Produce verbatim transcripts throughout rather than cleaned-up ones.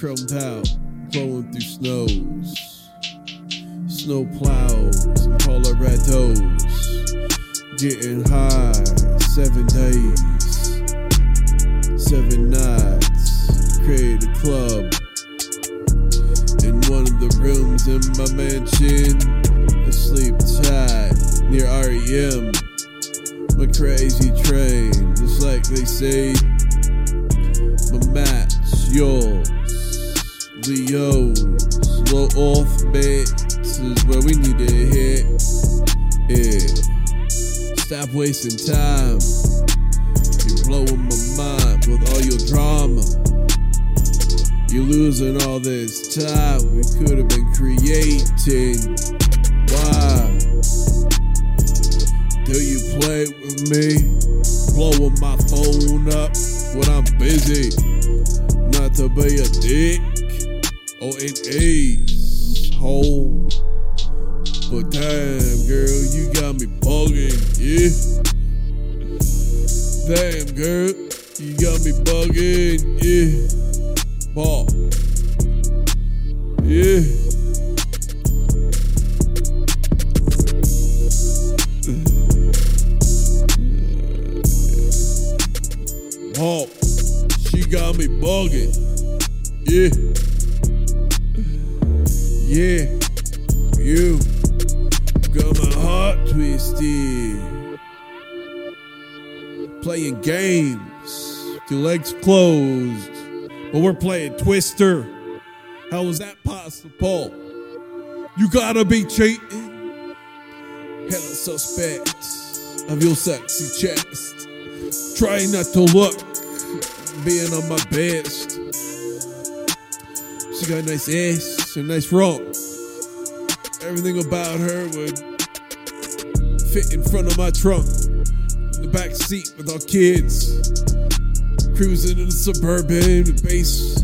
Chrome out, blowing through snows. Snow plows, Colorados. Getting high, seven days, seven nights. Create a club in one of the rooms in my mansion. Asleep tight near R E M. My crazy train, just like they say. My match, yours, Leo's. Low off bits is where we need to hit it. Stop wasting time. You're blowing my mind with all your drama. You're losing all this time we could have been creating. Why do you play with me? Blowing my phone up when I'm busy. Not to be a dick or an ace hole. But damn, girl, you got me bugging, yeah. Damn, girl, you got me bugging, yeah. Ball, yeah. Ball, she got me bugging, yeah. Yeah, you got my heart twisted. Playing games, two legs closed, but we're playing Twister. How is that possible? You gotta be cheating. Hella suspect of your sexy chest. Trying not to look, being on my best. She got a nice ass and nice rump. Everything about her would fit in front of my trunk. In the back seat with our kids. Cruising in the Suburban, the bass.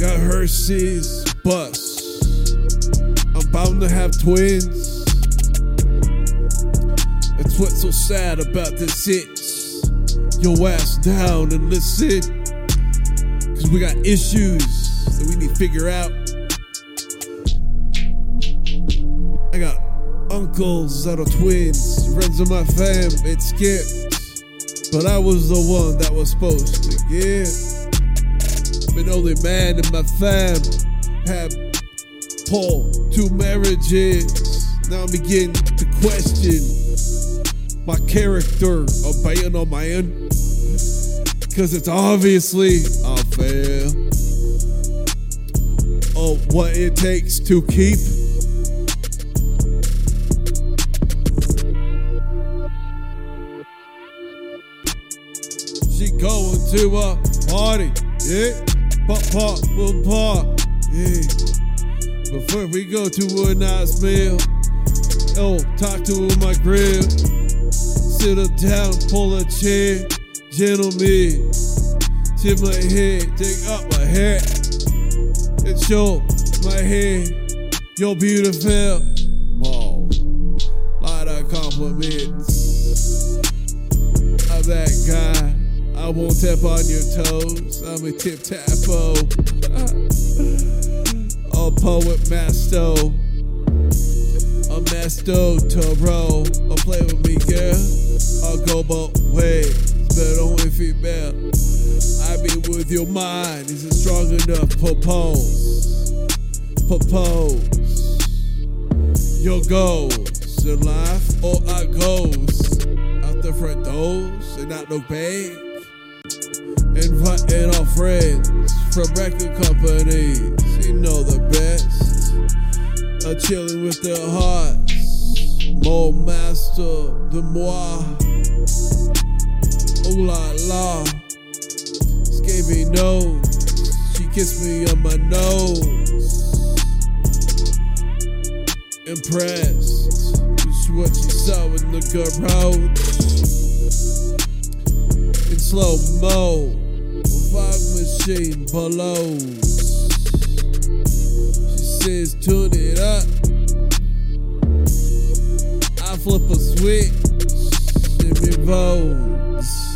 Got hearses, bus. I'm bound to have twins. That's what's so sad about this hit. Your ass down and listen. Cause we got issues that we need to figure out. I got uncles that are twins, friends of my fam, it skipped. But I was the one that was supposed to give. Been only man in my fam, have pulled two marriages. Now I'm beginning to question my character of being a man. Cause it's obviously unfair. Oh, what it takes to keep she going to a party, yeah. Pop, pop, boom, pop, yeah. Before we go to a nice meal, oh, talk to my grill. Sit her down, pull a chair. Gentlemen, tip my head, take up my hat, and show my head, you're beautiful. Wow, lot of compliments. I'm that guy, I won't tap on your toes, I'm a tip tapo, a poet masto, a masto toro, a play with me girl, I'll go both ways. But only female, I be with your mind. Is it strong enough? Propose, propose your goals in life, or I goes out the front doors and out the bank. Inviting our friends from record companies, you know the best. Are chilling with their hearts, more master than moi. Oh la la, scabby nose. She kissed me on my nose. Impressed with what she saw in the garage. In slow mo, fog machine blows. She says tune it up. I flip a switch and revolves.